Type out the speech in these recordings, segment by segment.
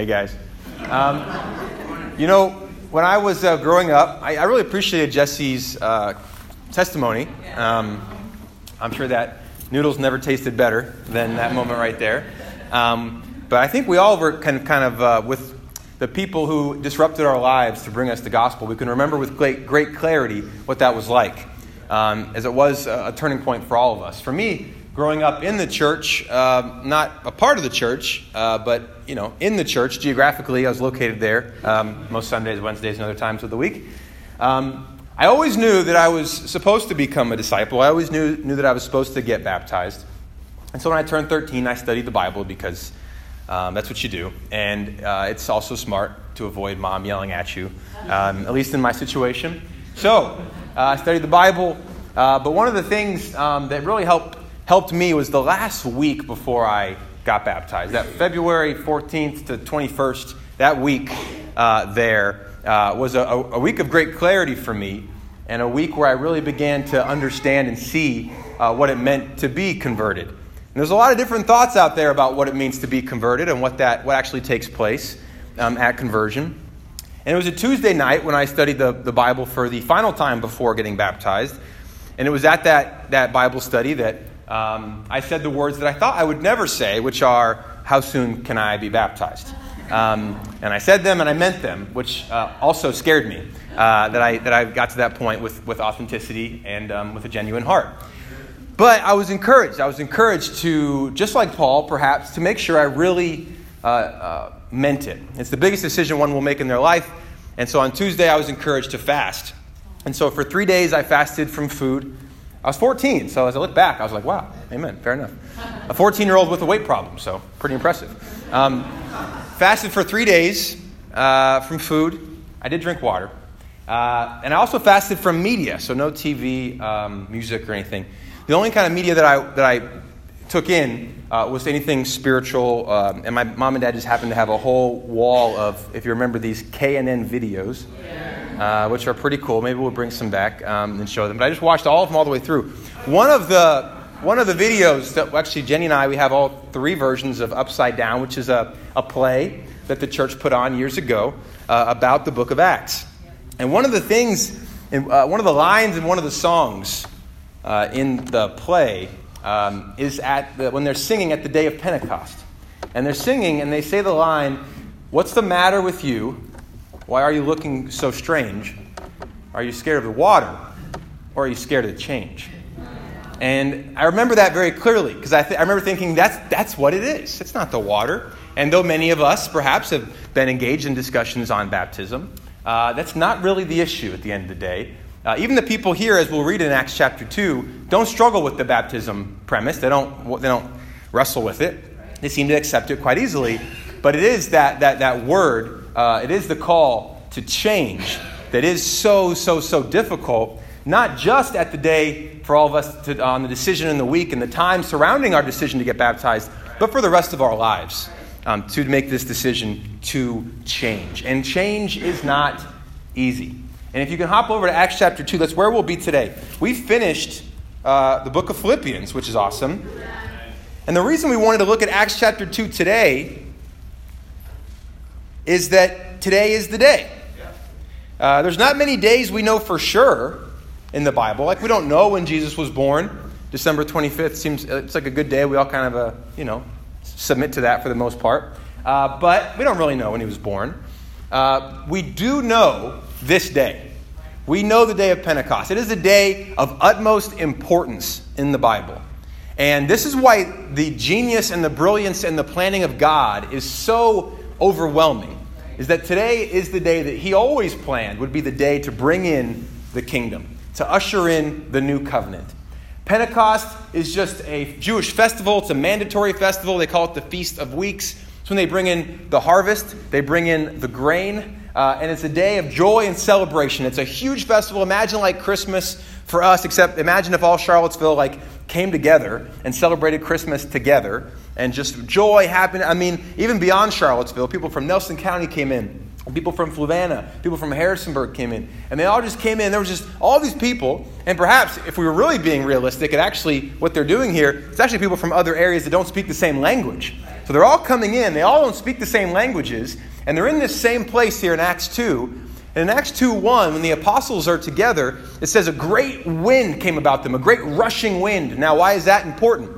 Hey, guys. When I was growing up, I really appreciated Jesse's testimony. I'm sure that noodles never tasted better than that moment right there. But I think we all were kind of with the people who disrupted our lives to bring us the gospel. We can remember with great clarity what that was like, as it was a turning point for all of us. For me, growing up in the church, not a part of the church, but in the church, geographically, I was located there most Sundays, Wednesdays, and other times of the week. I always knew that I was supposed to become a disciple. I always knew that I was supposed to get baptized. And so when I turned 13, I studied the Bible because that's what you do. And it's also smart to avoid mom yelling at you, at least in my situation. So I studied the Bible. But one of the things that really helped me was the last week before I got baptized. That February 14th to 21st, that week was a week of great clarity for me, and a week where I really began to understand and see what it meant to be converted. And there's a lot of different thoughts out there about what it means to be converted and what actually takes place at conversion. And it was a Tuesday night when I studied the Bible for the final time before getting baptized. And it was at that Bible study that I said the words that I thought I would never say, which are, how soon can I be baptized? And I said them and I meant them, which also scared me, that I got to that point with authenticity and with a genuine heart. But I was encouraged. I was encouraged to, just like Paul, perhaps, to make sure I really meant it. It's the biggest decision one will make in their life. And so on Tuesday, I was encouraged to fast. And so for 3 days, I fasted from food. I was 14, so as I look back, I was like, wow, amen, fair enough. A 14-year-old with a weight problem, so pretty impressive. Fasted for 3 days from food. I did drink water. And I also fasted from media, so no TV, music, or anything. The only kind of media that I took in was anything spiritual, and my mom and dad just happened to have a whole wall of, if you remember, these K&N videos. Yeah. Which are pretty cool. Maybe we'll bring some back and show them. But I just watched all of them all the way through. One of the videos that actually Jenny and I, we have all three versions of Upside Down, which is a play that the church put on years ago about the book of Acts. And one of the things, one of the lines in one of the songs in the play is when they're singing at the day of Pentecost. And they're singing and they say the line, "What's the matter with you? Why are you looking so strange? Are you scared of the water, or are you scared of the change?" And I remember that very clearly because I remember thinking that's what it is. It's not the water. And though many of us perhaps have been engaged in discussions on baptism, that's not really the issue at the end of the day. Even the people here, as we'll read in Acts chapter 2, don't struggle with the baptism premise. They don't wrestle with it. They seem to accept it quite easily. But it is that word. It is the call to change that is so difficult, not just at the day for all of us on the decision in the week and the time surrounding our decision to get baptized, but for the rest of our lives to make this decision to change. And change is not easy. And if you can hop over to Acts chapter 2, that's where we'll be today. We finished the book of Philippians, which is awesome. And the reason we wanted to look at Acts chapter 2 today is that today is the day. There's not many days we know for sure in the Bible. Like, we don't know when Jesus was born. December 25th it's like a good day. We all kind of, submit to that for the most part. But we don't really know when he was born. We do know this day. We know the day of Pentecost. It is a day of utmost importance in the Bible. And this is why the genius and the brilliance and the planning of God is so overwhelming, is that today is the day that he always planned would be the day to bring in the kingdom, to usher in the new covenant. Pentecost is just a Jewish festival. It's a mandatory festival. They call it the Feast of Weeks. It's when they bring in the harvest, they bring in the grain, and it's a day of joy and celebration. It's a huge festival. Imagine like Christmas for us, except imagine if all Charlottesville came together and celebrated Christmas together. And just joy happened. I mean, even beyond Charlottesville, people from Nelson County came in. People from Fluvanna, people from Harrisonburg came in. And they all just came in. There was just all these people. And perhaps, if we were really being realistic, what they're doing here, it's actually people from other areas that don't speak the same language. So they're all coming in. They all don't speak the same languages. And they're in this same place here in Acts 2. And in Acts 2:1, when the apostles are together, it says a great wind came about them, a great rushing wind. Now, why is that important?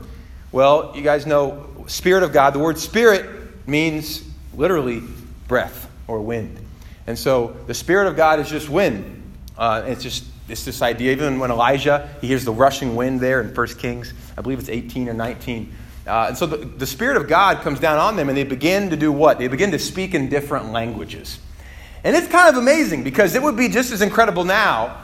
Well, you guys know Spirit of God. The word Spirit means literally breath or wind. And so the Spirit of God is just wind. It's this idea. Even when Elijah, he hears the rushing wind there in 1 Kings. I believe it's 18 or 19. And so the Spirit of God comes down on them, and they begin to do what? They begin to speak in different languages. And it's kind of amazing, because it would be just as incredible now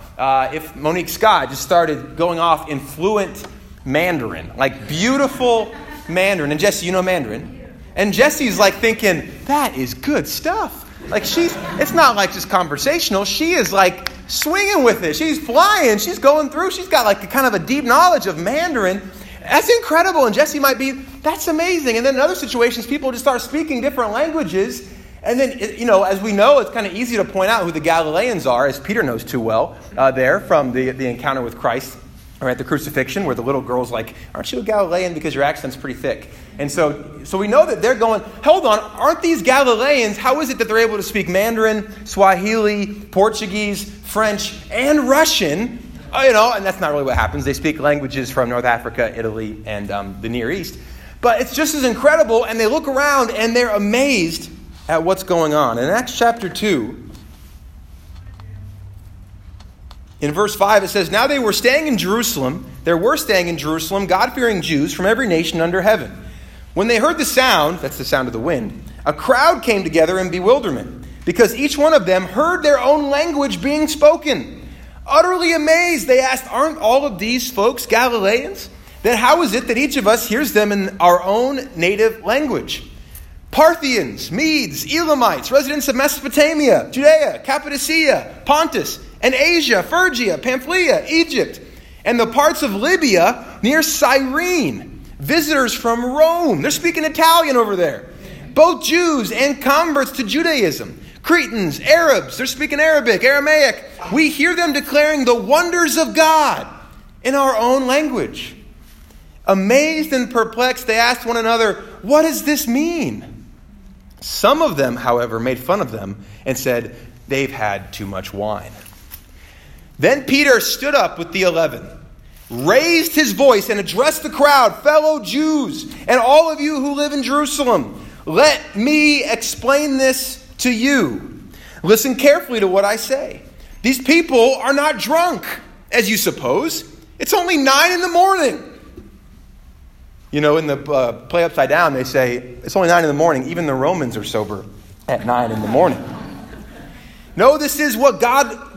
if Monique Scott just started going off in fluent Mandarin, like beautiful Mandarin. And Jesse, you know Mandarin? And Jesse's like thinking, that is good stuff. Like it's not like just conversational. She is like swinging with it. She's flying. She's going through. She's got like a kind of a deep knowledge of Mandarin. That's incredible. And Jesse might be, that's amazing. And then in other situations, people just start speaking different languages. And then, you know, as we know, it's kind of easy to point out who the Galileans are, as Peter knows too well there from the encounter with Christ or at the crucifixion, where the little girl's like, aren't you a Galilean because your accent's pretty thick? And so we know that they're going, hold on, aren't these Galileans? How is it that they're able to speak Mandarin, Swahili, Portuguese, French, and Russian? You know, and that's not really what happens. They speak languages from North Africa, Italy, and the Near East. But it's just as incredible, and they look around, and they're amazed at what's going on. In Acts chapter 2, in verse 5, it says, now they were staying in Jerusalem. There were staying in Jerusalem God-fearing Jews from every nation under heaven. When they heard the sound, that's the sound of the wind, a crowd came together in bewilderment, because each one of them heard their own language being spoken. Utterly amazed, they asked, aren't all of these folks Galileans? Then how is it that each of us hears them in our own native language? Parthians, Medes, Elamites, residents of Mesopotamia, Judea, Cappadocia, Pontus, and Asia, Phrygia, Pamphylia, Egypt, and the parts of Libya near Cyrene, visitors from Rome. They're speaking Italian over there. Both Jews and converts to Judaism, Cretans, Arabs, they're speaking Arabic, Aramaic. We hear them declaring the wonders of God in our own language. Amazed and perplexed, they asked one another, what does this mean? Some of them, however, made fun of them and said, they've had too much wine. Then Peter stood up with the 11, raised his voice and addressed the crowd, fellow Jews, and all of you who live in Jerusalem, let me explain this to you. Listen carefully to what I say. These people are not drunk, as you suppose. It's only 9 a.m. You know, in the play Upside Down, they say, it's only 9 a.m. Even the Romans are sober at 9 a.m. No, this is what God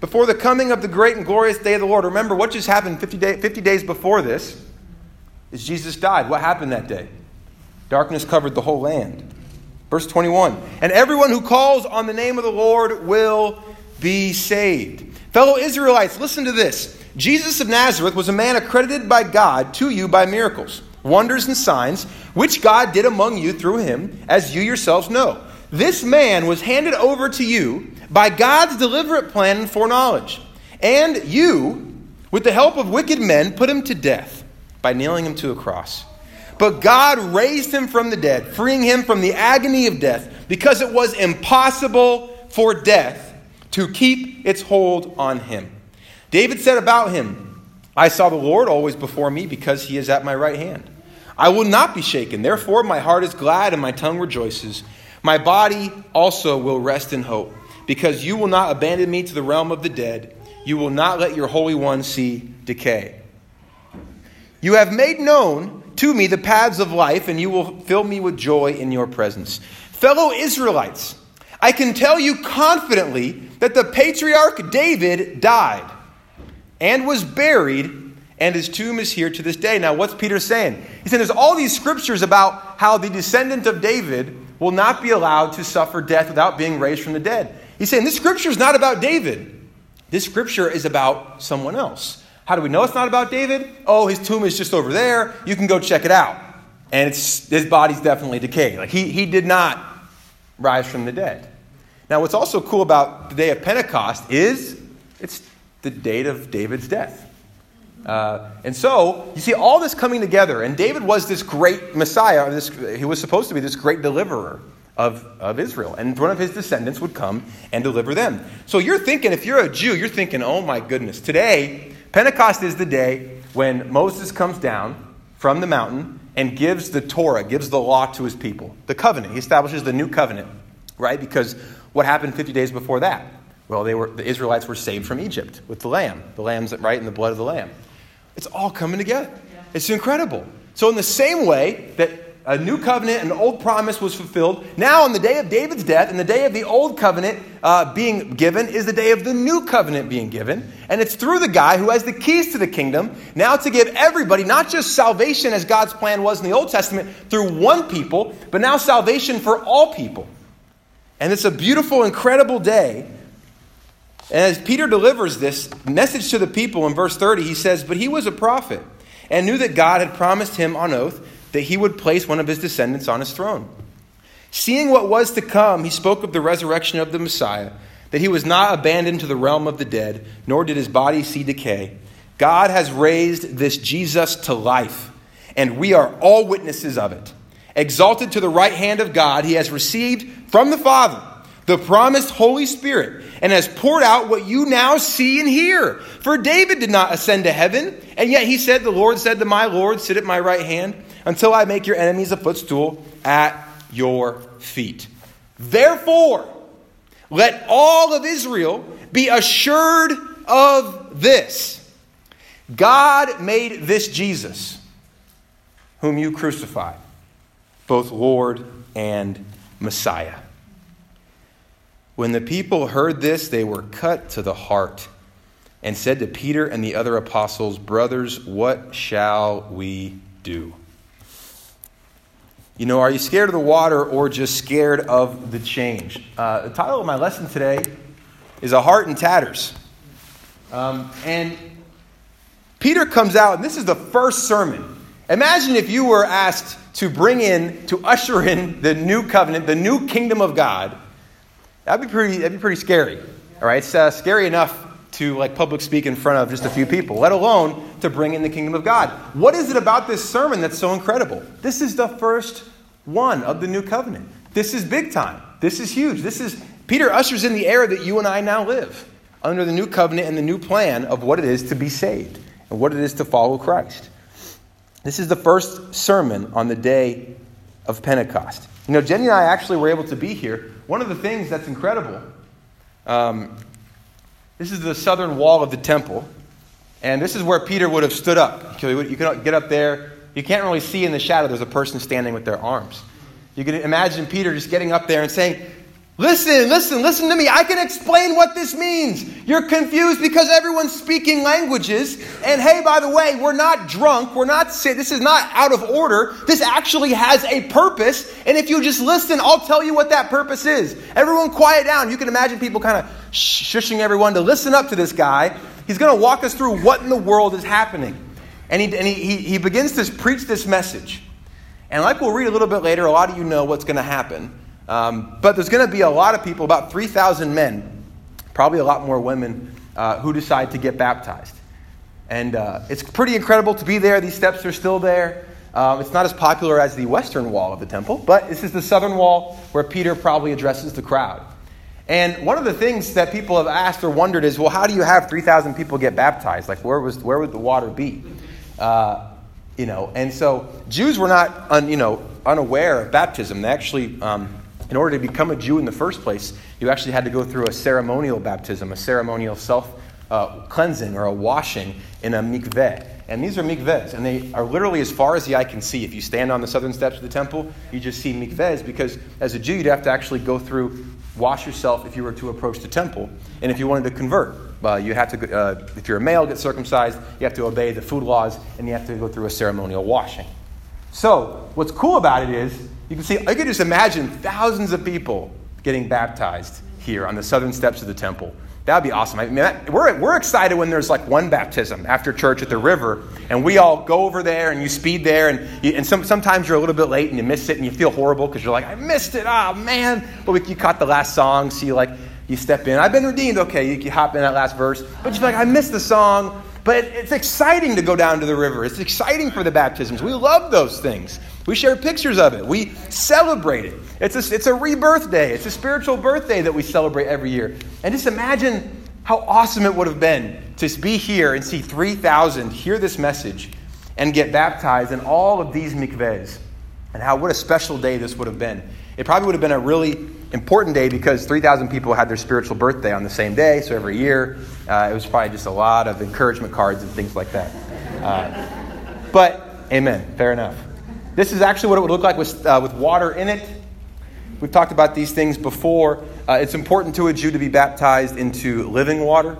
before the coming of the great and glorious day of the Lord. Remember what just happened 50 days before this is Jesus died. What happened that day? Darkness covered the whole land. Verse 21, and everyone who calls on the name of the Lord will be saved. Fellow Israelites, listen to this. Jesus of Nazareth was a man accredited by God to you by miracles, wonders, and signs, which God did among you through him, as you yourselves know. This man was handed over to you by God's deliberate plan and foreknowledge. And you, with the help of wicked men, put him to death by nailing him to a cross. But God raised him from the dead, freeing him from the agony of death, because it was impossible for death to keep its hold on him. David said about him, I saw the Lord always before me because he is at my right hand. I will not be shaken. Therefore, my heart is glad and my tongue rejoices. My body also will rest in hope, because you will not abandon me to the realm of the dead. You will not let your Holy One see decay. You have made known to me the paths of life, and you will fill me with joy in your presence. Fellow Israelites, I can tell you confidently that the patriarch David died and was buried, and his tomb is here to this day. Now, what's Peter saying? He's saying there's all these scriptures about how the descendant of David will not be allowed to suffer death without being raised from the dead. He's saying this scripture is not about David. This scripture is about someone else. How do we know it's not about David? Oh, his tomb is just over there. You can go check it out. And his body's definitely decayed. Like he did not rise from the dead. Now, what's also cool about the day of Pentecost is it's the date of David's death. And so you see all this coming together. And David was this great Messiah. He was supposed to be this great deliverer of Israel. And one of his descendants would come and deliver them. So you're thinking, if you're a Jew, you're thinking, oh my goodness, today, Pentecost is the day when Moses comes down from the mountain and gives the Torah, gives the law to his people. The covenant. He establishes the new covenant, right? Because what happened 50 days before that? Well, the Israelites were saved from Egypt with the lamb. The lamb's right in the blood of the lamb. It's all coming together. Yeah. It's incredible. So in the same way that a new covenant, an old promise was fulfilled, now on the day of David's death and the day of the old covenant being given is the day of the new covenant being given. And it's through the guy who has the keys to the kingdom now to give everybody, not just salvation as God's plan was in the Old Testament through one people, but now salvation for all people. And it's a beautiful, incredible day. And as Peter delivers this message to the people in verse 30, he says, but he was a prophet and knew that God had promised him on oath that he would place one of his descendants on his throne. Seeing what was to come, he spoke of the resurrection of the Messiah, that he was not abandoned to the realm of the dead, nor did his body see decay. God has raised this Jesus to life, and we are all witnesses of it. Exalted to the right hand of God, he has received from the Father the promised Holy Spirit, and has poured out what you now see and hear. For David did not ascend to heaven, and yet he said, the Lord said to my Lord, sit at my right hand, until I make your enemies a footstool at your feet. Therefore, let all of Israel be assured of this. God made this Jesus, whom you crucified, both Lord and Messiah. When the people heard this, they were cut to the heart and said to Peter and the other apostles, brothers, what shall we do? You know, are you scared of the water or just scared of the change? The title of my lesson today is A Heart in Tatters. And Peter comes out, and this is the first sermon. Imagine if you were asked to usher in the new covenant, the new kingdom of God. That'd be pretty scary, all right? It's scary enough to public speak in front of just a few people, let alone to bring in the kingdom of God. What is it about this sermon that's so incredible? This is the first one of the new covenant. This is big time. This is huge. Peter ushers in the era that you and I now live under the new covenant and the new plan of what it is to be saved and what it is to follow Christ. This is the first sermon on the day of Pentecost. You know, Jenny and I actually were able to be here. One of the things that's incredible, this is the southern wall of the temple, and this is where Peter would have stood up. You can get up there. You can't really see in the shadow. There's a person standing with their arms. You can imagine Peter just getting up there and saying, listen to me. I can explain what this means. You're confused because everyone's speaking languages. And hey, by the way, we're not drunk. We're not sick. This is not out of order. This actually has a purpose. And if you just listen, I'll tell you what that purpose is. Everyone quiet down. You can imagine people kind of shushing everyone to listen up to this guy. He's going to walk us through what in the world is happening. And he begins to preach this message. And like we'll read a little bit later, a lot of you know what's going to happen. But there's going to be a lot of people, about 3,000 men, probably a lot more women, who decide to get baptized. And it's pretty incredible to be there. These steps are still there. It's not as popular as the western wall of the temple, but this is the southern wall where Peter probably addresses the crowd. And one of the things that people have asked or wondered is, well, how do you have 3,000 people get baptized? Where would the water be? And so Jews were not unaware of baptism. They actually... in order to become a Jew in the first place, you actually had to go through a ceremonial baptism, a ceremonial self-cleansing or a washing in a mikveh. And these are mikvehs, and they are literally as far as the eye can see. If you stand on the southern steps of the temple, you just see mikvehs because as a Jew, you'd have to actually go through, wash yourself if you were to approach the temple. And if you wanted to convert, You have to, if you're a male, get circumcised. You have to obey the food laws, and you have to go through a ceremonial washing. So what's cool about it is you can see, I could just imagine thousands of people getting baptized here on the southern steps of the temple. That would be awesome. I mean, we're excited when there's like one baptism after church at the river, and we all go over there, and you speed there, and sometimes you're a little bit late, and you miss it, and you feel horrible because you're like, I missed it, oh man. But you caught the last song, so you step in. I've been redeemed. Okay, you hop in that last verse. But you're like, I missed the song. But it's exciting to go down to the river. It's exciting for the baptisms. We love those things. We share pictures of it. We celebrate it. It's a rebirth day. It's a spiritual birthday that we celebrate every year. And just imagine how awesome it would have been to be here and see 3,000 hear this message and get baptized in all of these mikvehs. And what a special day this would have been. It probably would have been a really important day because 3,000 people had their spiritual birthday on the same day. So every year, it was probably just a lot of encouragement cards and things like that. But amen, fair enough. This is actually what it would look like with water in it. We've talked about these things before. It's important to a Jew to be baptized into living water,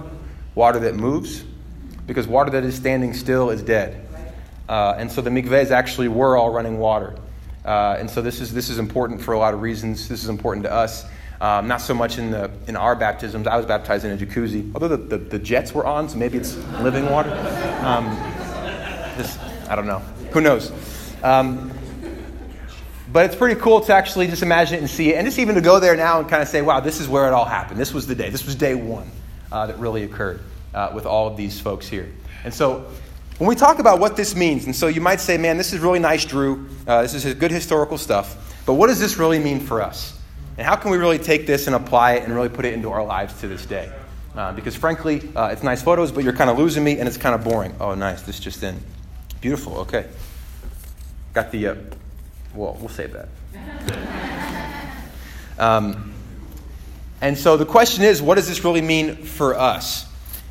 water that moves, because water that is standing still is dead. And so the mikvehs actually were all running water. And so this is important for a lot of reasons. This is important to us, not so much in our baptisms. I was baptized in a jacuzzi, although the jets were on, so maybe it's living water. I don't know. Who knows? But it's pretty cool to actually just imagine it and see it, and just even to go there now and kind of say, wow, this is where it all happened. This was the day. This was day one that really occurred with all of these folks here. And so when we talk about what this means, and so you might say, man, this is really nice, Drew. This is good historical stuff. But what does this really mean for us? And how can we really take this and apply it and really put it into our lives to this day? Because frankly, it's nice photos, but you're kind of losing me and it's kind of boring. Oh, nice. This just in. Beautiful. Okay. Got the, well, we'll save that. And so the question is, what does this really mean for us?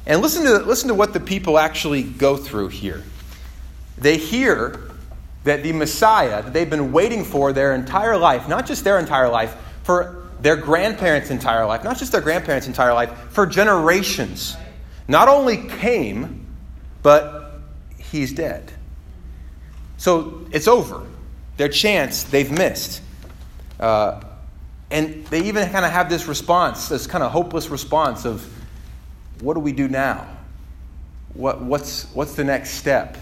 And listen to what the people actually go through here. They hear that the Messiah that they've been waiting for their entire life, not just their entire life, for their grandparents' entire life, not just their grandparents' entire life, for generations, not only came, but he's dead. So it's over. Their chance, they've missed. And they even kind of have this response, this kind of hopeless response of, what do we do now? What's the next step?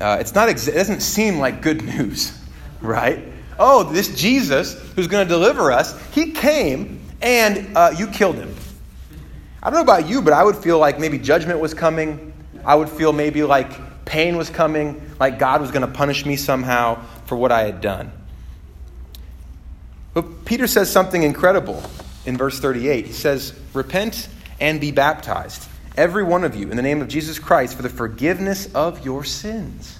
It doesn't seem like good news, right? Oh, this Jesus who's going to deliver us, he came and you killed him. I don't know about you, but I would feel like maybe judgment was coming. I would feel maybe like pain was coming, like God was going to punish me somehow for what I had done. But Peter says something incredible in verse 38. He says, repent and be baptized, every one of you, in the name of Jesus Christ, for the forgiveness of your sins.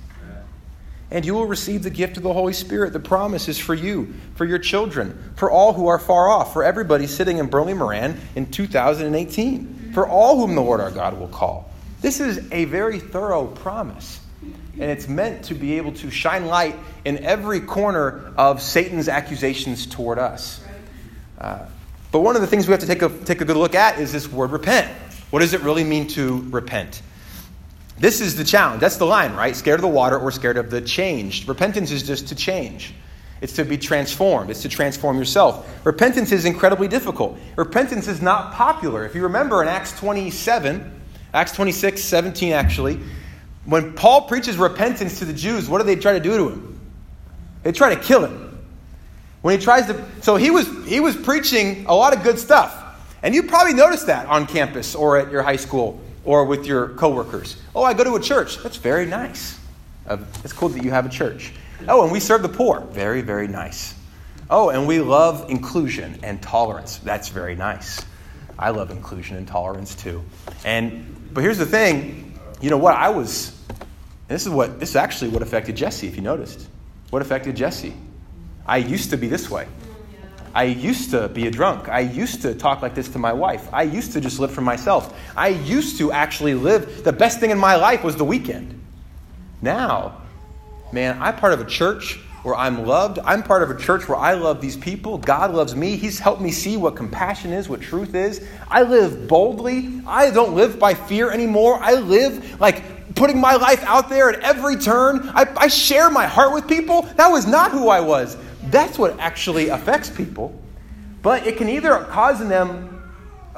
And you will receive the gift of the Holy Spirit. The promise is for you, for your children, for all who are far off, for everybody sitting in Burley Moran in 2018, for all whom the Lord our God will call. This is a very thorough promise. And it's meant to be able to shine light in every corner of Satan's accusations toward us. But one of the things we have to take a good look at is this word repent. What does it really mean to repent? This is the challenge. That's the line, right? Scared of the water or scared of the changed. Repentance is just to change. It's to be transformed. It's to transform yourself. Repentance is incredibly difficult. Repentance is not popular. If you remember in Acts 26, 17 actually, when Paul preaches repentance to the Jews, what do they try to do to him? They try to kill him. When he tries to, so he was preaching a lot of good stuff. And you probably noticed that on campus or at your high school or with your coworkers. Oh, I go to a church. That's very nice. It's cool that you have a church. Oh, and we serve the poor. Very, very nice. Oh, and we love inclusion and tolerance. That's very nice. I love inclusion and tolerance too. But here's the thing. You know what? This is actually what affected Jesse, if you noticed. What affected Jesse? I used to be this way. I used to be a drunk. I used to talk like this to my wife. I used to just live for myself. I used to actually live. The best thing in my life was the weekend. Now, man, I'm part of a church where I'm loved. I'm part of a church where I love these people. God loves me. He's helped me see what compassion is, what truth is. I live boldly. I don't live by fear anymore. I live like putting my life out there at every turn. I share my heart with people. That was not who I was. That's what actually affects people. But it can either cause in them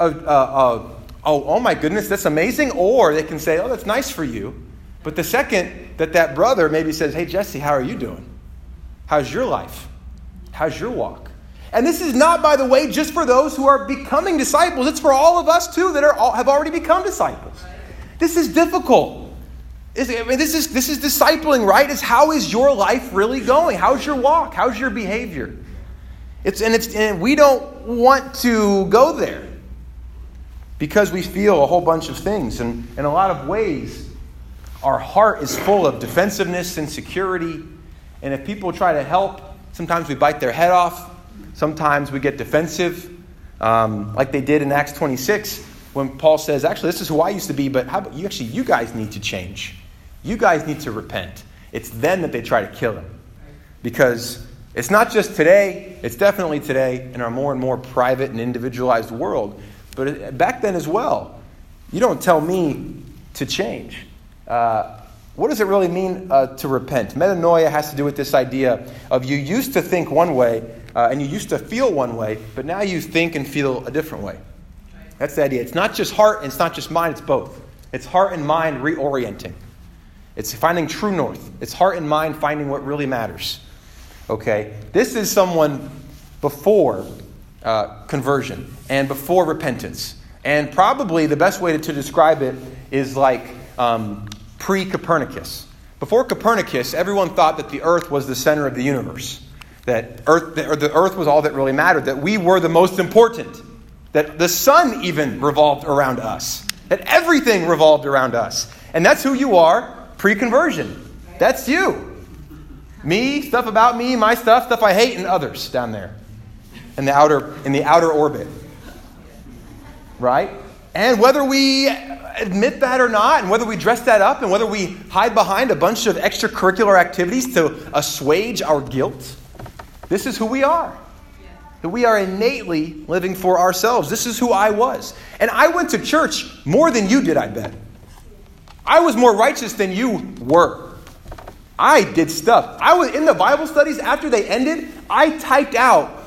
oh my goodness, that's amazing. Or they can say, oh, that's nice for you. But the second that brother maybe says, hey, Jesse, how are you doing? How's your life? How's your walk? And this is not, by the way, just for those who are becoming disciples. It's for all of us, too, that have already become disciples. This is difficult. This is discipling, right? It's how is your life really going? How's your walk? How's your behavior? And we don't want to go there because we feel a whole bunch of things. And in a lot of ways, our heart is full of defensiveness, insecurity. And if people try to help, sometimes we bite their head off. Sometimes we get defensive, like they did in Acts 26 when Paul says, actually, this is who I used to be, but how about you? Actually, you guys need to change. You guys need to repent. It's then that they try to kill him, because it's not just today. It's definitely today in our more and more private and individualized world. But back then as well, you don't tell me to change. What does it really mean to repent? Metanoia has to do with this idea of you used to think one way and you used to feel one way, but now you think and feel a different way. That's the idea. It's not just heart and it's not just mind. It's both. It's heart and mind reorienting. It's finding true north. It's heart and mind finding what really matters. Okay? This is someone before conversion and before repentance. And probably the best way to describe it is like pre-Copernicus. Before Copernicus, everyone thought that the earth was the center of the universe, that earth was all that really mattered, that we were the most important, that the sun even revolved around us, that everything revolved around us. And that's who you are pre-conversion. That's you. Me, stuff about me, my stuff, stuff I hate, and others down there in the outer orbit. Right? And whether we admit that or not, and whether we dress that up, and whether we hide behind a bunch of extracurricular activities to assuage our guilt, this is who we are. That we are innately living for ourselves. This is who I was. And I went to church more than you did, I bet. I was more righteous than you were. I did stuff. I was in the Bible studies after they ended. I typed out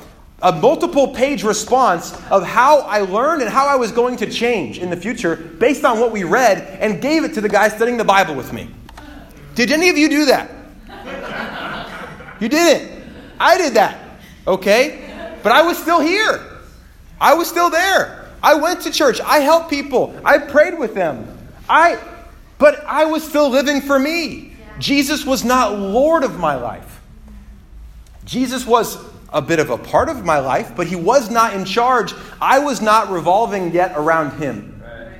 a multiple-page response of how I learned and how I was going to change in the future based on what we read, and gave it to the guy studying the Bible with me. Did any of you do that? You didn't. I did that. Okay? But I was still here. I was still there. I went to church. I helped people. I prayed with them. But I was still living for me. Jesus was not Lord of my life. Jesus was a bit of a part of my life, but he was not in charge. I was not revolving yet around him. Right.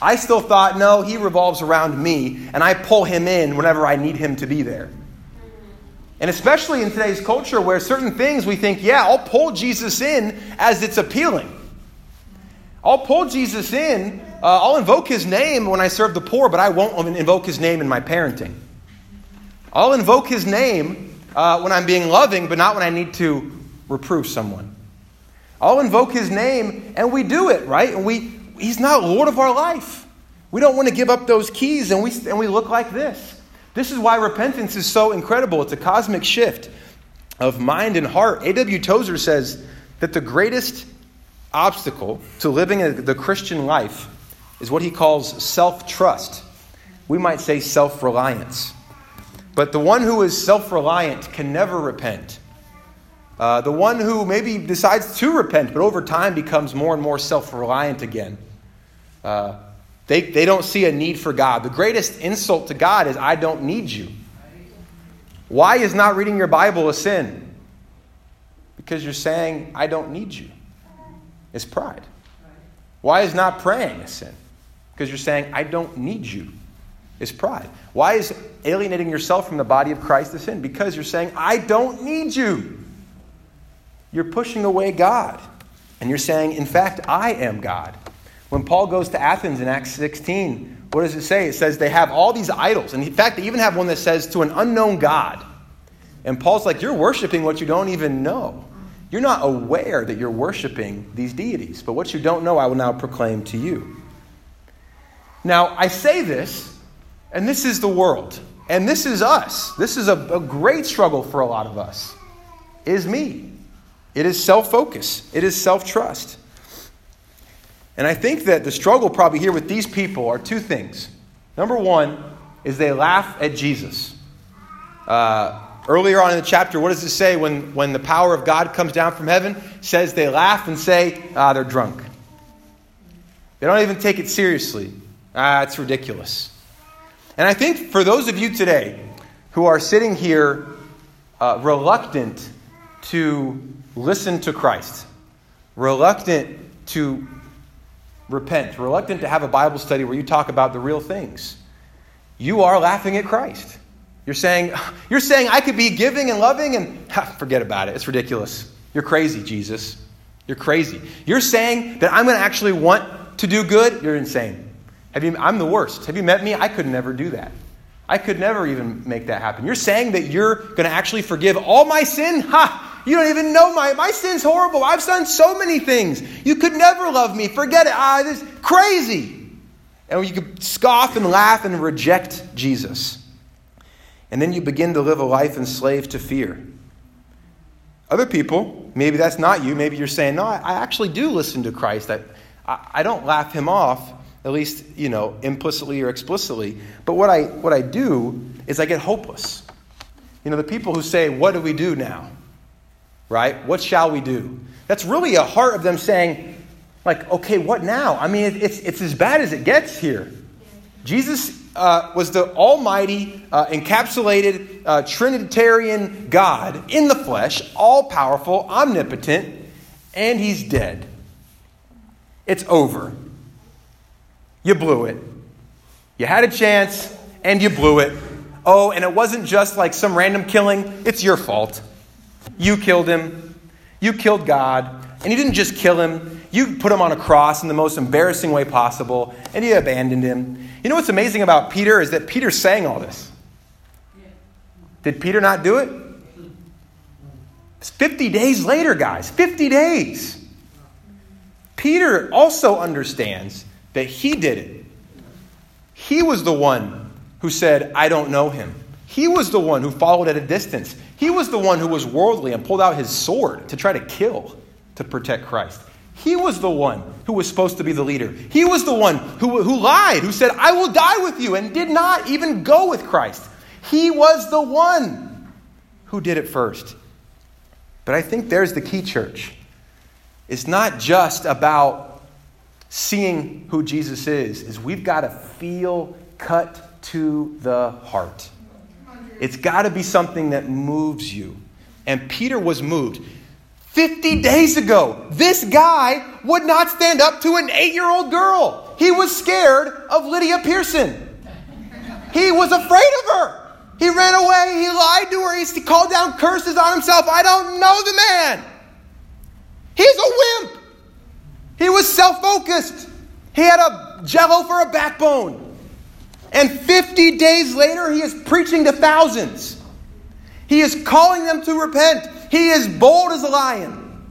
I still thought, no, he revolves around me, and I pull him in whenever I need him to be there. And especially in today's culture where certain things we think, yeah, I'll pull Jesus in as it's appealing. I'll pull Jesus in. I'll invoke his name when I serve the poor, but I won't invoke his name in my parenting. I'll invoke his name when I'm being loving, but not when I need to reprove someone. I'll invoke his name, and we do it, right? And he's not Lord of our life. We don't want to give up those keys, and we look like this. This is why repentance is so incredible. It's a cosmic shift of mind and heart. A.W. Tozer says that the greatest obstacle to living the Christian life is what he calls self-trust. We might say self-reliance. But the one who is self-reliant can never repent. The one who maybe decides to repent, but over time becomes more and more self-reliant again. They don't see a need for God. The greatest insult to God is, I don't need you. Why is not reading your Bible a sin? Because you're saying, I don't need you. It's pride. Why is not praying a sin? Because you're saying, I don't need you. Is pride. Why is alienating yourself from the body of Christ a sin? Because you're saying, I don't need you. You're pushing away God. And you're saying, in fact, I am God. When Paul goes to Athens in Acts 16, what does it say? It says they have all these idols. And in fact, they even have one that says to an unknown God. And Paul's like, you're worshiping what you don't even know. You're not aware that you're worshiping these deities. But what you don't know, I will now proclaim to you. Now, I say this, and this is the world. And this is us. This is a great struggle for a lot of us. It is me. It is self-focus. It is self-trust. And I think that the struggle probably here with these people are two things. Number one is they laugh at Jesus. Earlier on in the chapter, what does it say when the power of God comes down from heaven? It says they laugh and say, they're drunk. They don't even take it seriously. It's ridiculous. And I think for those of you today who are sitting here reluctant to listen to Christ, reluctant to repent, reluctant to have a Bible study where you talk about the real things, you are laughing at Christ. You're saying I could be giving and loving and forget about it. It's ridiculous. You're crazy, Jesus. You're crazy. You're saying that I'm going to actually want to do good. You're insane. I'm the worst. Have you met me? I could never do that. I could never even make that happen. You're saying that you're going to actually forgive all my sin? Ha! You don't even know my sin's horrible. I've done so many things. You could never love me. Forget it. This is crazy. And you could scoff and laugh and reject Jesus. And then you begin to live a life enslaved to fear. Other people, maybe that's not you. Maybe you're saying, no, I actually do listen to Christ. I don't laugh him off. At least, implicitly or explicitly. But what I do is I get hopeless. The people who say, what do we do now? Right? What shall we do? That's really a heart of them saying, like, okay, what now? It's as bad as it gets here. Jesus was the almighty, encapsulated, Trinitarian God in the flesh, all-powerful, omnipotent, and he's dead. It's over. You blew it. You had a chance, and you blew it. Oh, and it wasn't just like some random killing. It's your fault. You killed him. You killed God. And you didn't just kill him. You put him on a cross in the most embarrassing way possible, and you abandoned him. You know what's amazing about Peter is that Peter sang all this. Did Peter not do it? It's 50 days later, guys. 50 days. Peter also understands that he did it. He was the one who said, I don't know him. He was the one who followed at a distance. He was the one who was worldly and pulled out his sword to try to kill, to protect Christ. He was the one who was supposed to be the leader. He was the one who lied, who said, I will die with you, and did not even go with Christ. He was the one who did it first. But I think there's the key, church. It's not just about seeing who Jesus is we've got to feel cut to the heart. It's got to be something that moves you. And Peter was moved. 50 days ago, this guy would not stand up to an 8-year-old girl. He was scared of Lydia Pearson. He was afraid of her. He ran away. He lied to her. He called down curses on himself. I don't know the man. He's a wimp. He was self-focused. He had a jello for a backbone. And 50 days later, he is preaching to thousands. He is calling them to repent. He is bold as a lion.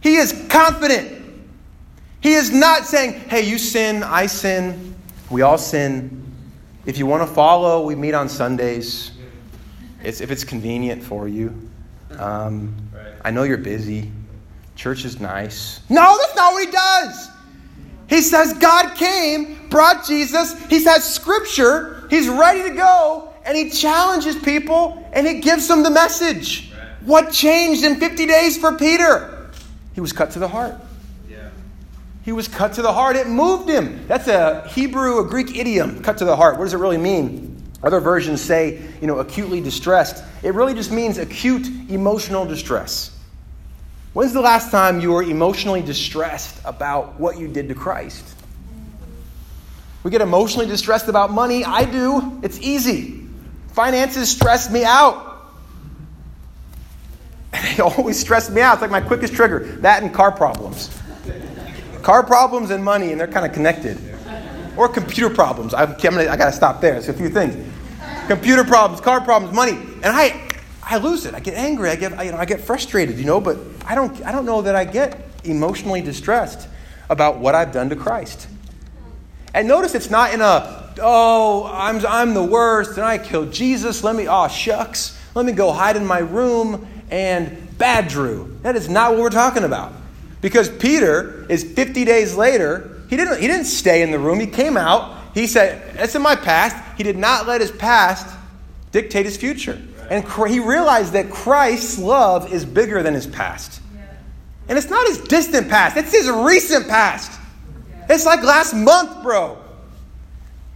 He is confident. He is not saying, hey, you sin, I sin. We all sin. If you want to follow, we meet on Sundays. If it's convenient for you. I know you're busy. Church is nice. No, that's not what he does. He says God came, brought Jesus. He says Scripture. He's ready to go. And he challenges people and he gives them the message. Right. What changed in 50 days for Peter? He was cut to the heart. Yeah. He was cut to the heart. It moved him. That's a Hebrew, a Greek idiom, cut to the heart. What does it really mean? Other versions say, acutely distressed. It really just means acute emotional distress. When's the last time you were emotionally distressed about what you did to Christ? We get emotionally distressed about money. I do. It's easy. Finances stress me out. They always stress me out. It's like my quickest trigger. That and car problems. Car problems and money, and they're kind of connected. Or computer problems. I got to stop there. It's a few things. Computer problems, car problems, money. And I I lose it. I get angry. I get frustrated. But I don't know that I get emotionally distressed about what I've done to Christ. And notice it's not in a, I'm the worst and I killed Jesus. Let me go hide in my room and bad Drew. That is not what we're talking about. Because Peter is 50 days later. He didn't stay in the room. He came out. He said, that's in my past. He did not let his past dictate his future. And he realized that Christ's love is bigger than his past. And it's not his distant past. It's his recent past. It's like last month, bro.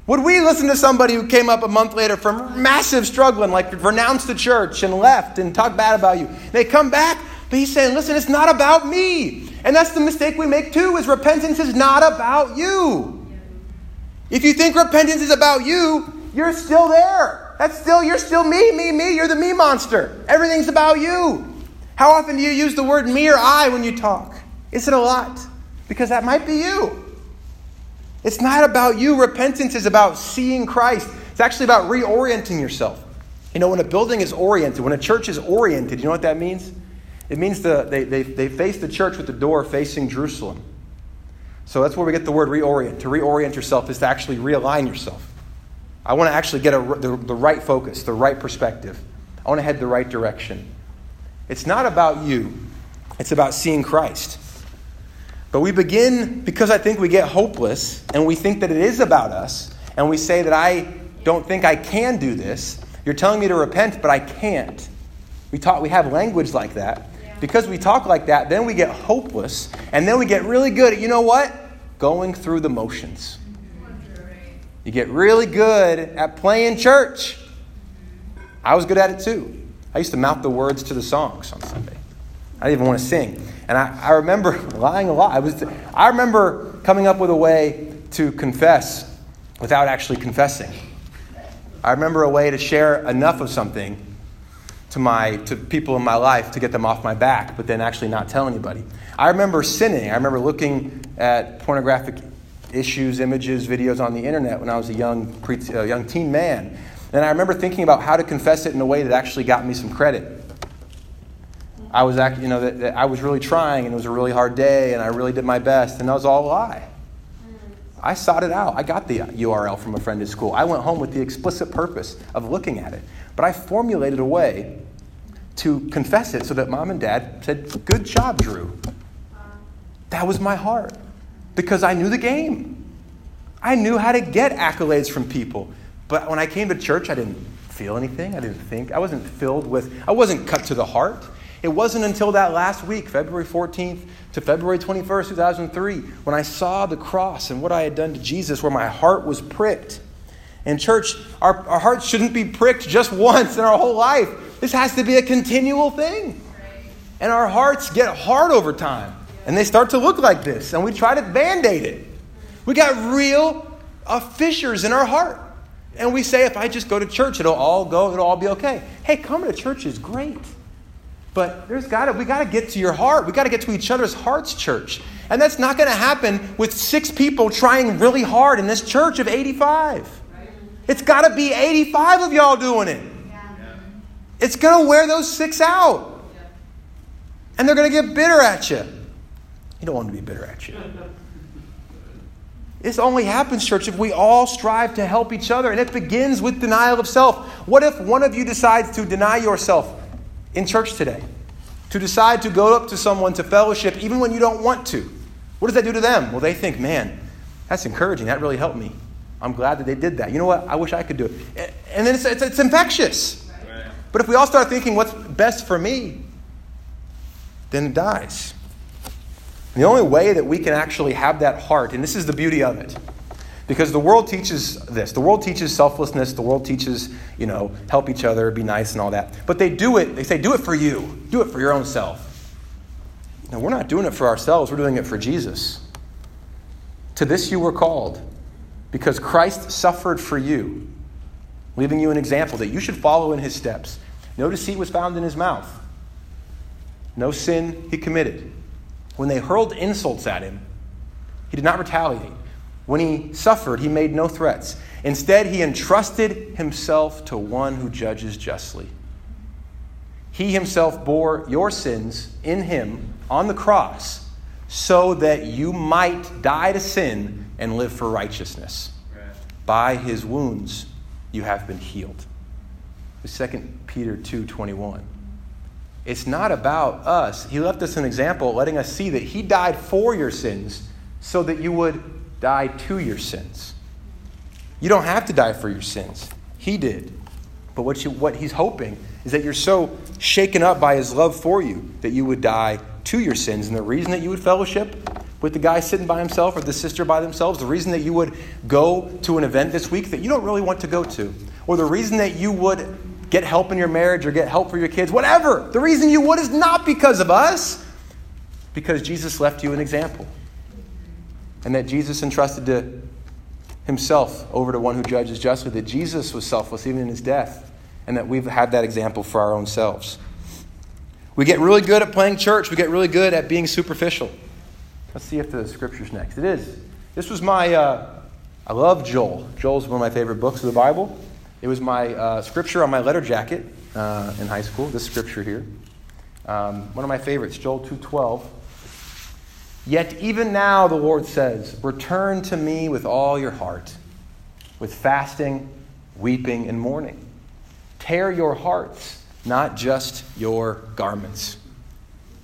Would we listen to somebody who came up a month later from massive struggling, like renounced the church and left and talked bad about you? They come back, but he's saying, listen, it's not about me. And that's the mistake we make too, is repentance is not about you. If you think repentance is about you, you're still there. You're still me. You're the me monster. Everything's about you. How often do you use the word me or I when you talk? Is it a lot? Because that might be you. It's not about you. Repentance is about seeing Christ. It's actually about reorienting yourself. When a building is oriented, when a church is oriented, you know what that means? It means they face the church with the door facing Jerusalem. So that's where we get the word reorient. To reorient yourself is to actually realign yourself. I want to actually get the right focus, the right perspective. I want to head the right direction. It's not about you. It's about seeing Christ. But we begin because I think we get hopeless and we think that it is about us. And we say that I don't think I can do this. You're telling me to repent, but I can't. We have language like that. Yeah. Because we talk like that, then we get hopeless. And then we get really good at, going through the motions. You get really good at playing church. I was good at it too. I used to mouth the words to the songs on Sunday. I didn't even want to sing. And I remember lying a lot. I remember coming up with a way to confess without actually confessing. I remember a way to share enough of something to people in my life to get them off my back, but then actually not tell anybody. I remember sinning. I remember looking at pornographic issues, images, videos on the internet when I was a young teen man. And I remember thinking about how to confess it in a way that actually got me some credit. I was I was really trying, and it was a really hard day, and I really did my best, and that was all a lie. I sought it out. I got the URL from a friend at school. I went home with the explicit purpose of looking at it. But I formulated a way to confess it so that mom and dad said, good job, Drew. That was my heart because I knew the game. I knew how to get accolades from people. But when I came to church, I didn't feel anything. I didn't think. I wasn't cut to the heart. It wasn't until that last week, February 14th to February 21st, 2003, when I saw the cross and what I had done to Jesus, where my heart was pricked. And church, our hearts shouldn't be pricked just once in our whole life. This has to be a continual thing. And our hearts get hard over time. And they start to look like this. And we try to Band-Aid it. We got real fissures in our heart. And we say, if I just go to church, it'll all be okay. Hey, coming to church is great. But we got to get to your heart. We got to get to each other's hearts, church. And that's not going to happen with 6 people trying really hard in this church of 85. It's got to be 85 of y'all doing it. Yeah. It's going to wear those 6 out. Yeah. And they're going to get bitter at you. You don't want them to be bitter at you. This only happens, church, if we all strive to help each other. And it begins with denial of self. What if one of you decides to deny yourself? In church today, to decide to go up to someone to fellowship even when you don't want to. What does that do to them? Well, they think, man, that's encouraging. That really helped me. I'm glad that they did that. You know what? I wish I could do it. And then it's infectious. Right. But if we all start thinking what's best for me, then it dies. And the only way that we can actually have that heart, and this is the beauty of it, because the world teaches this. The world teaches selflessness. The world teaches, help each other, be nice and all that. But they do it. They say, do it for you. Do it for your own self. No, we're not doing it for ourselves. We're doing it for Jesus. To this you were called because Christ suffered for you, leaving you an example that you should follow in his steps. No deceit was found in his mouth. No sin he committed. When they hurled insults at him, he did not retaliate. When he suffered, he made no threats. Instead, he entrusted himself to one who judges justly. He himself bore your sins in him on the cross so that you might die to sin and live for righteousness. By his wounds, you have been healed. 2 Peter 2:21. It's not about us. He left us an example, letting us see that he died for your sins so that you would die to your sins. You don't have to die for your sins. He did. But what he's hoping is that you're so shaken up by his love for you that you would die to your sins. And the reason that you would fellowship with the guy sitting by himself or the sister by themselves, the reason that you would go to an event this week that you don't really want to go to, or the reason that you would get help in your marriage or get help for your kids, whatever, the reason you would is not because of us, because Jesus left you an example. And that Jesus entrusted to himself over to one who judges justly, that Jesus was selfless even in his death, and that we've had that example for our own selves. We get really good at playing church. We get really good at being superficial. Let's see if the scripture's next. It is. This was my, I love Joel. Joel's one of my favorite books of the Bible. It was my scripture on my letter jacket in high school, this scripture here. One of my favorites, Joel 2:12. Yet even now, the Lord says, return to me with all your heart, with fasting, weeping, and mourning. Tear your hearts, not just your garments.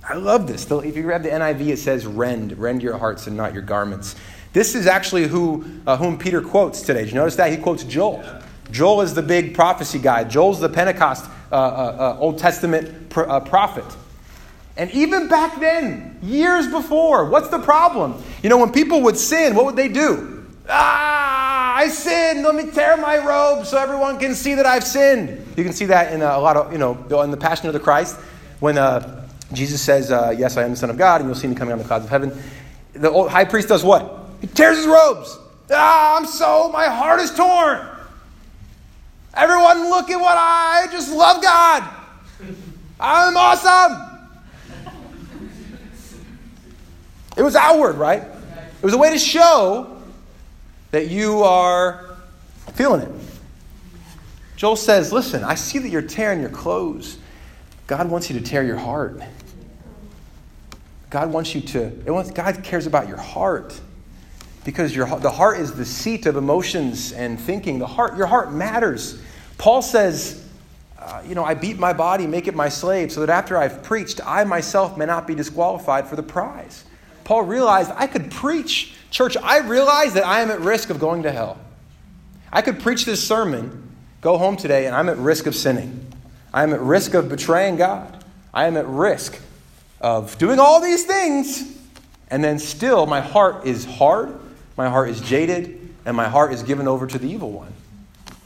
I love this. If you grab the NIV, it says, rend your hearts and not your garments. This is actually whom Peter quotes today. Did you notice that? He quotes Joel. Joel is the big prophecy guy. Joel's the Pentecost Old Testament prophet. And even back then, years before, what's the problem? You know, when people would sin, what would they do? I sinned. Let me tear my robe so everyone can see that I've sinned. You can see that in a lot of, in the Passion of the Christ, when Jesus says, yes, I am the Son of God, and you'll see me coming on the clouds of heaven. The old high priest does what? He tears his robes. My heart is torn. Everyone look at what I just love God. I'm awesome. It was outward, right? It was a way to show that you are feeling it. Joel says, listen, I see that you're tearing your clothes. God wants you to tear your heart. God cares about your heart, because the heart is the seat of emotions and thinking. Your heart matters. Paul says, I beat my body, make it my slave, so that after I've preached, I myself may not be disqualified for the prize. Paul realized, I could preach. Church, I realize that I am at risk of going to hell. I could preach this sermon, go home today, and I'm at risk of sinning. I am at risk of betraying God. I am at risk of doing all these things. And then still, my heart is hard, my heart is jaded, and my heart is given over to the evil one.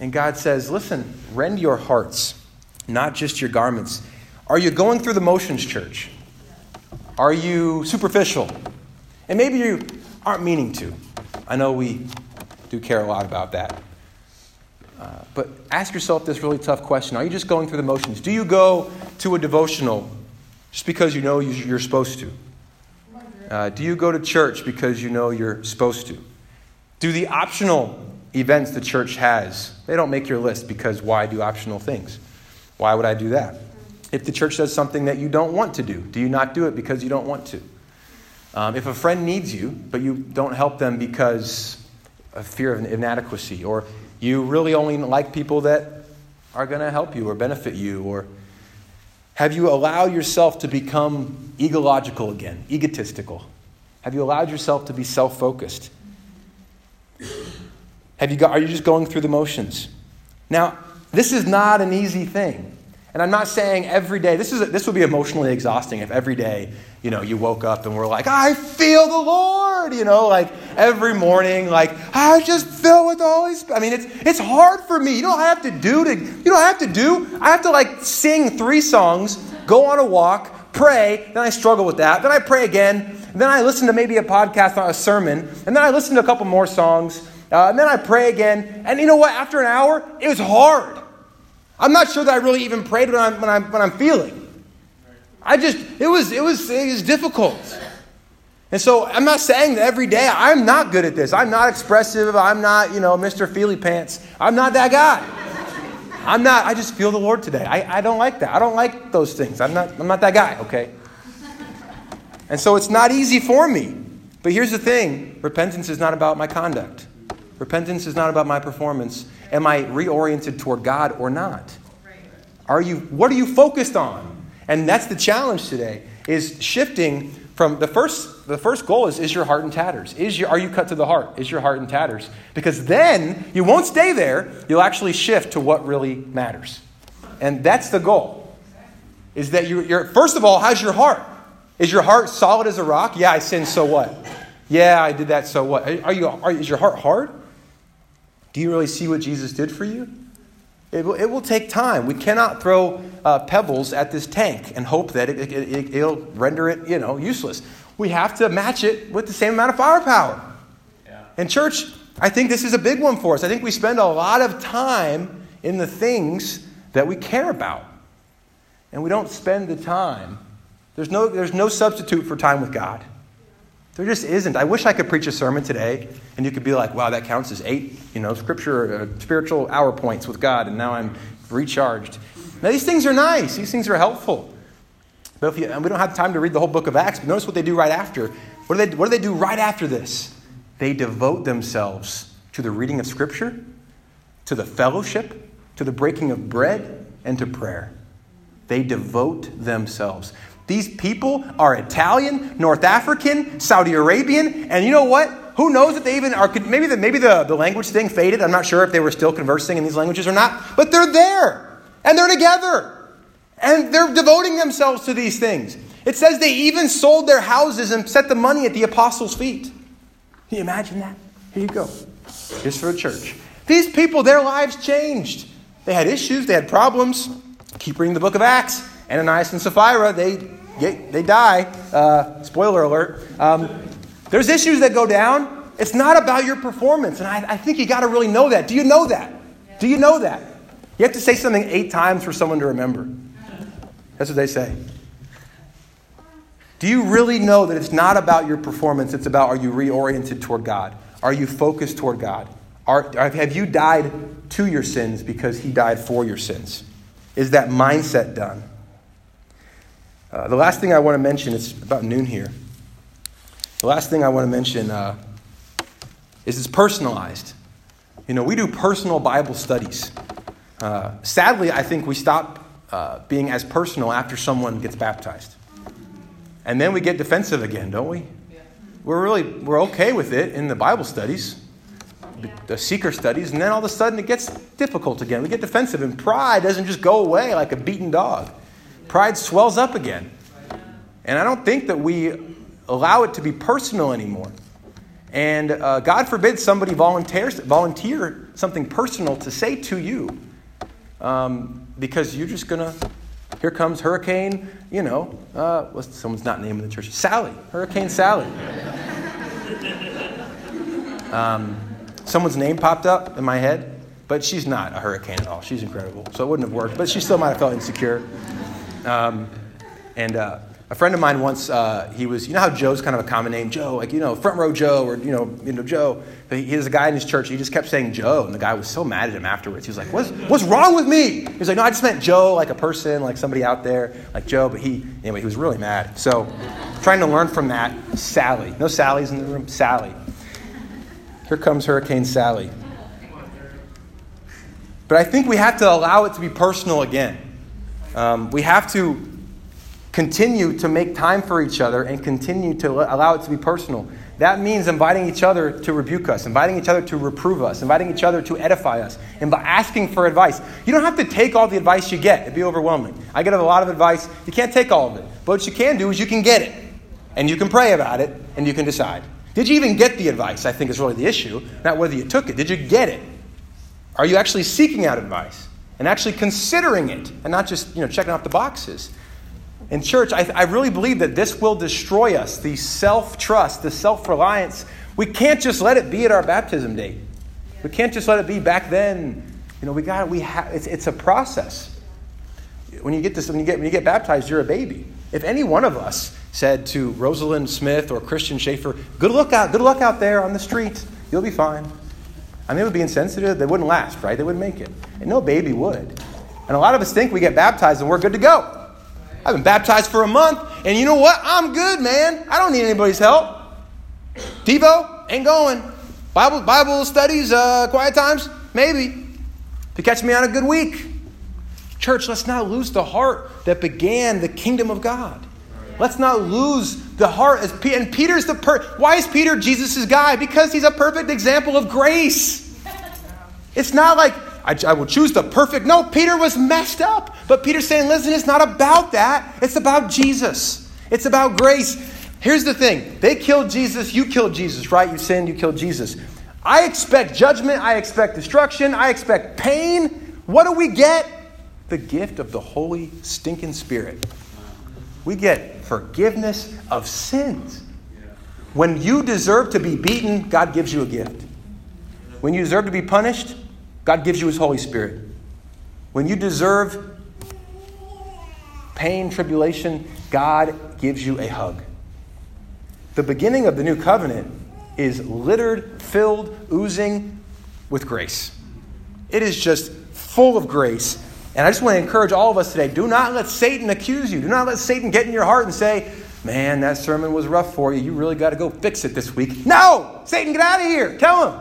And God says, listen, rend your hearts, not just your garments. Are you going through the motions, church? Are you superficial? And maybe you aren't meaning to. I know we do care a lot about that. But ask yourself this really tough question. Are you just going through the motions? Do you go to a devotional just because you know you're supposed to? Do you go to church because you know you're supposed to? Do the optional events the church has, they don't make your list, because why do optional things? Why would I do that? If the church does something that you don't want to do you not do it because you don't want to? If a friend needs you, but you don't help them because of fear of inadequacy, or you really only like people that are going to help you or benefit you, or have you allowed yourself to become egotistical again, egotistical? Have you allowed yourself to be self-focused? Are you just going through the motions? Now, this is not an easy thing. And I'm not saying every day. This would be emotionally exhausting if every day, you woke up and were like, I feel the Lord, every morning, I just feel with the Holy Spirit. I mean, it's hard for me. I have to sing 3 songs, go on a walk, pray, then I struggle with that. Then I pray again. Then I listen to maybe a podcast or a sermon, and then I listen to a couple more songs, and then I pray again. And you know what? After an hour, it was hard. I'm not sure that I really even prayed when I'm feeling. It was difficult. And so I'm not saying that every day. I'm not good at this. I'm not expressive. I'm not, Mr. Feely Pants. I'm not that guy. I just feel the Lord today. I don't like that. I don't like those things. I'm not that guy, okay? And so it's not easy for me. But here's the thing. Repentance is not about my conduct. Repentance is not about my performance. Am I reoriented toward God or not? What are you focused on? And that's the challenge today, is shifting from the first goal is your heart in tatters? Are you cut to the heart? Is your heart in tatters? Because then you won't stay there. You'll actually shift to what really matters. And that's the goal, is that you're first of all, how's your heart? Is your heart solid as a rock? Yeah, I sinned, so what? Yeah, I did that, so what? Is your heart hard? Do you really see what Jesus did for you? It will take time. We cannot throw pebbles at this tank and hope that it'll render it, useless. We have to match it with the same amount of firepower. Yeah. And church, I think this is a big one for us. I think we spend a lot of time in the things that we care about, and we don't spend the time. There's no substitute for time with God. There just isn't. I wish I could preach a sermon today and you could be like, wow, that counts as 8, scripture, spiritual hour points with God, and now I'm recharged. Now, these things are nice. These things are helpful. But we don't have time to read the whole book of Acts, but notice what they do right after. What do they do right after this? They devote themselves to the reading of scripture, to the fellowship, to the breaking of bread, and to prayer. They devote themselves. These people are Italian, North African, Saudi Arabian, and you know what? Who knows that they even are? Maybe the language thing faded. I'm not sure if they were still conversing in these languages or not. But they're there, and they're together, and they're devoting themselves to these things. It says they even sold their houses and set the money at the apostles' feet. Can you imagine that? Here you go. Here's for a church. These people, their lives changed. They had issues. They had problems. Keep reading the book of Acts. Ananias and Sapphira, they die. Spoiler alert. There's issues that go down. It's not about your performance. And I think you got to really know that. Do you know that? Do you know that? You have to say something 8 times for someone to remember. That's what they say. Do you really know that it's not about your performance? It's about, are you reoriented toward God? Are you focused toward God? Have you died to your sins because he died for your sins? Is that mindset done? The last thing I want to mention, it's about noon here. The last thing I want to mention is it's personalized. We do personal Bible studies. Sadly, I think we stop being as personal after someone gets baptized. And then we get defensive again, don't we? Yeah. We're okay with it in the Bible studies, the seeker studies, and then all of a sudden it gets difficult again. We get defensive, and pride doesn't just go away like a beaten dog. Pride swells up again. And I don't think that we allow it to be personal anymore. And God forbid somebody volunteer something personal to say to you. Because you're just going to, here comes Hurricane, someone's not naming the church. Sally, Hurricane Sally. Someone's name popped up in my head, but she's not a hurricane at all. She's incredible. So it wouldn't have worked, but she still might have felt insecure. And a friend of mine once, he was, how Joe's kind of a common name, Joe, like, front row Joe, or, Joe. But he was a guy in his church. He just kept saying Joe. And the guy was so mad at him afterwards. He was like, what's wrong with me? He was like, no, I just meant Joe, like a person, like somebody out there, like Joe. But he was really mad. So trying to learn from that, Sally. No Sally's in the room. Sally. Here comes Hurricane Sally. But I think we have to allow it to be personal again. We have to continue to make time for each other and continue to allow it to be personal. That means inviting each other to rebuke us, inviting each other to reprove us, inviting each other to edify us, and by asking for advice. You don't have to take all the advice you get. It'd be overwhelming. I get a lot of advice. You can't take all of it. But what you can do is you can get it, and you can pray about it, and you can decide. Did you even get the advice? I think is really the issue, not whether you took it. Did you get it? Are you actually seeking out advice? And actually considering it, and not just checking off the boxes. In church, I really believe that this will destroy us, the self-trust, the self-reliance. We can't just let it be at our baptism date. We can't just let it be back then. It's a process. When you get baptized, you're a baby. If any one of us said to Rosalind Smith or Christian Schaefer, good luck out there on the street, you'll be fine. I mean, it would be insensitive. They wouldn't last, right? They wouldn't make it. And no baby would. And a lot of us think we get baptized and we're good to go. I've been baptized for a month, and you know what? I'm good, man. I don't need anybody's help. Devo, ain't going. Bible studies, quiet times, maybe. To catch me on a good week. Church, let's not lose the heart that began the kingdom of God. Let's not lose the heart. And Peter's the Why is Peter Jesus' guy? Because he's a perfect example of grace. It's not like, I will choose the perfect. No, Peter was messed up. But Peter's saying, listen, it's not about that. It's about Jesus. It's about grace. Here's the thing. They killed Jesus. You killed Jesus, right? You sinned. You killed Jesus. I expect judgment. I expect destruction. I expect pain. What do we get? The gift of the Holy stinking Spirit. We get forgiveness of sins. When you deserve to be beaten, God gives you a gift. When you deserve to be punished, God gives you his Holy Spirit. When you deserve pain, tribulation, God gives you a hug. The beginning of the new covenant is littered, filled, oozing with grace. It is just full of grace. And I just want to encourage all of us today, do not let Satan accuse you. Do not let Satan get in your heart and say, man, that sermon was rough for you. You really got to go fix it this week. No! Satan, get out of here. Tell him.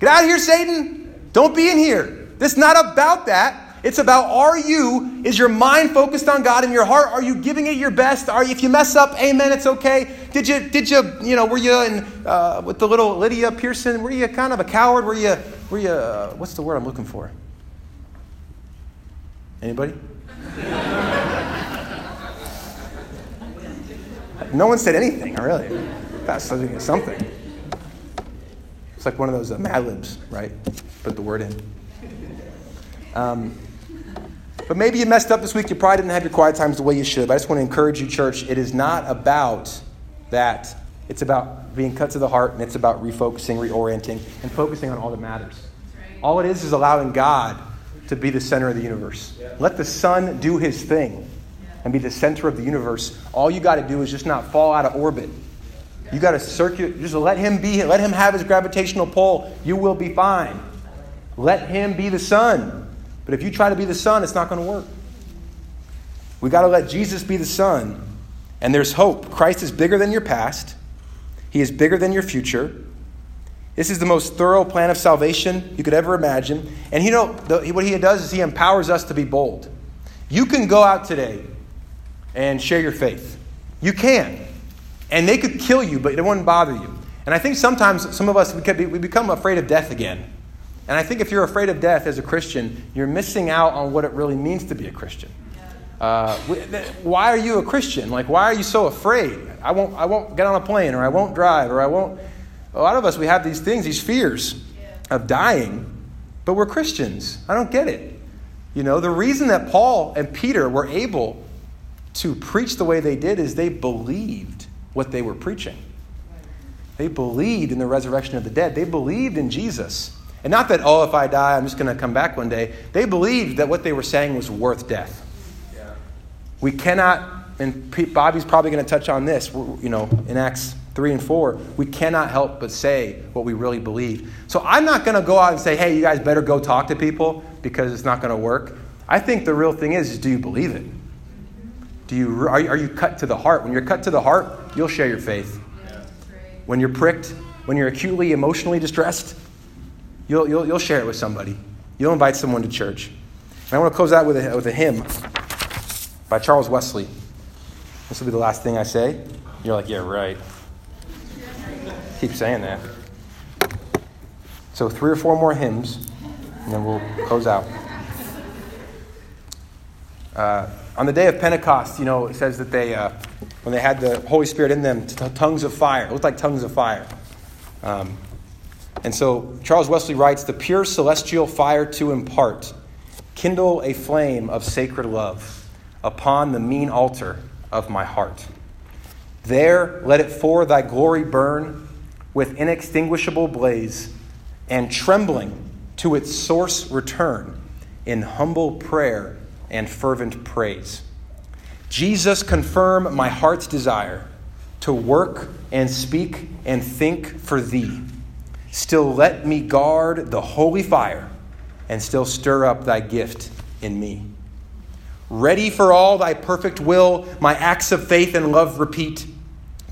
Get out of here, Satan. Don't be in here. This is not about that. It's about, is your mind focused on God in your heart? Are you giving it your best? If you mess up, amen, it's okay. Did you were you with the little Lydia Pearson? Were you kind of a coward? Were you what's the word I'm looking for? Anybody? No one said anything, really. That's something. It's like one of those Mad Libs, right? Put the word in. But maybe you messed up this week. You probably didn't have your quiet times the way you should. But I just want to encourage you, church. It is not about that. It's about being cut to the heart, and it's about refocusing, reorienting, and focusing on all that matters. Right. All it is allowing God to be the center of the universe. Yeah. Let the sun do his thing and be the center of the universe. All you got to do is just not fall out of orbit. Yeah. You got to circulate. Just let him be. Let him have his gravitational pull. You will be fine. Let him be the sun. But if you try to be the sun, it's not going to work. We got to let Jesus be the sun. And there's hope. Christ is bigger than your past. He is bigger than your future. This is the most thorough plan of salvation you could ever imagine. And what he does is he empowers us to be bold. You can go out today and share your faith. You can. And they could kill you, but it wouldn't bother you. And I think sometimes some of us, we become afraid of death again. And I think if you're afraid of death as a Christian, you're missing out on what it really means to be a Christian. Why are you a Christian? Like, why are you so afraid? I won't get on a plane, or I won't drive, or I won't. A lot of us, we have these things, these fears of dying, but we're Christians. I don't get it. The reason that Paul and Peter were able to preach the way they did is they believed what they were preaching. They believed in the resurrection of the dead. They believed in Jesus. And not that, if I die, I'm just going to come back one day. They believed that what they were saying was worth death. Yeah. We cannot, and Bobby's probably going to touch on this, in Acts 3 and 4, we cannot help but say what we really believe. So I'm not going to go out and say, hey, you guys better go talk to people, because it's not going to work. I think the real thing is, do you believe it? Are you cut to the heart? When you're cut to the heart, you'll share your faith. Yeah. When you're pricked, when you're acutely emotionally distressed, You'll share it with somebody. You'll invite someone to church. And I want to close out with a hymn by Charles Wesley. This will be the last thing I say. You're like, yeah, right. Keep saying that. So 3 or 4 more hymns, and then we'll close out. On the day of Pentecost, it says that they, when they had the Holy Spirit in them, tongues of fire. It looked like tongues of fire. And so Charles Wesley writes, "The pure celestial fire to impart, kindle a flame of sacred love upon the mean altar of my heart. There let it for thy glory burn with inextinguishable blaze, and trembling to its source return in humble prayer and fervent praise. Jesus, confirm my heart's desire to work and speak and think for thee. Still let me guard the holy fire and still stir up thy gift in me. Ready for all thy perfect will, my acts of faith and love repeat.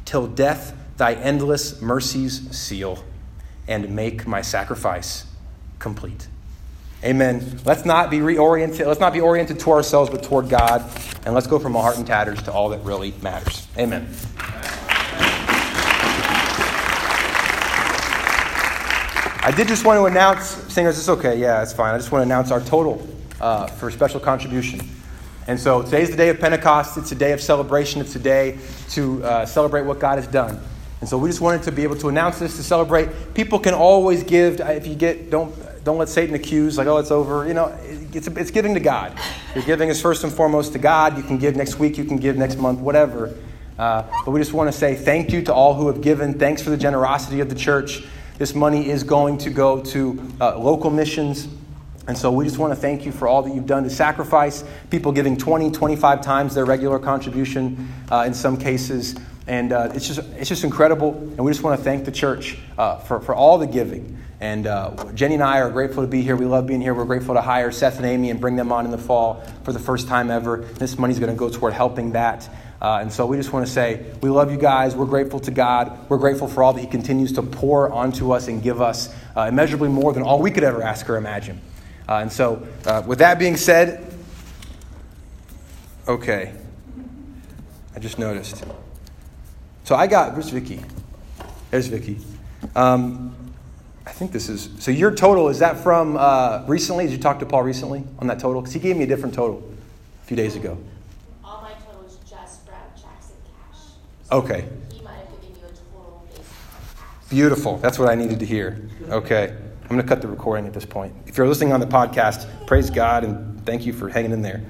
Till death thy endless mercies seal and make my sacrifice complete. Amen. Let's not be reoriented. Let's not be oriented to ourselves, but toward God. And let's go from a heart in tatters to all that really matters. Amen. I did just want to announce, singers, it's okay. Yeah, it's fine. I just want to announce our total for special contribution. And so today's the day of Pentecost. It's a day of celebration. It's a day to celebrate what God has done. And so we just wanted to be able to announce this to celebrate. People can always give. If you get, don't let Satan accuse, like, oh, it's over. You know, it's giving to God. Your giving is first and foremost to God. You can give next week. You can give next month, whatever. But we just want to say thank you to all who have given. Thanks for the generosity of the church. This money is going to go to local missions. And so we just want to thank you for all that you've done to sacrifice. People giving 20, 25 times their regular contribution in some cases. And it's just incredible. And we just want to thank the church for all the giving. And Jenny and I are grateful to be here. We love being here. We're grateful to hire Seth and Amy and bring them on in the fall for the first time ever. This money's going to go toward helping that. And so we just want to say we love you guys. We're grateful to God. We're grateful for all that he continues to pour onto us and give us immeasurably more than all we could ever ask or imagine. And so with that being said, okay, I just noticed. So I got, where's Vicki? There's Vicki. I think this is, so your total, is that from recently? Did you talk to Paul recently on that total? Because he gave me a different total a few days ago. All my total is just brown checks and cash. So okay. He might have given you a total based on cash. Beautiful. That's what I needed to hear. Okay. I'm going to cut the recording at this point. If you're listening on the podcast, praise God and thank you for hanging in there.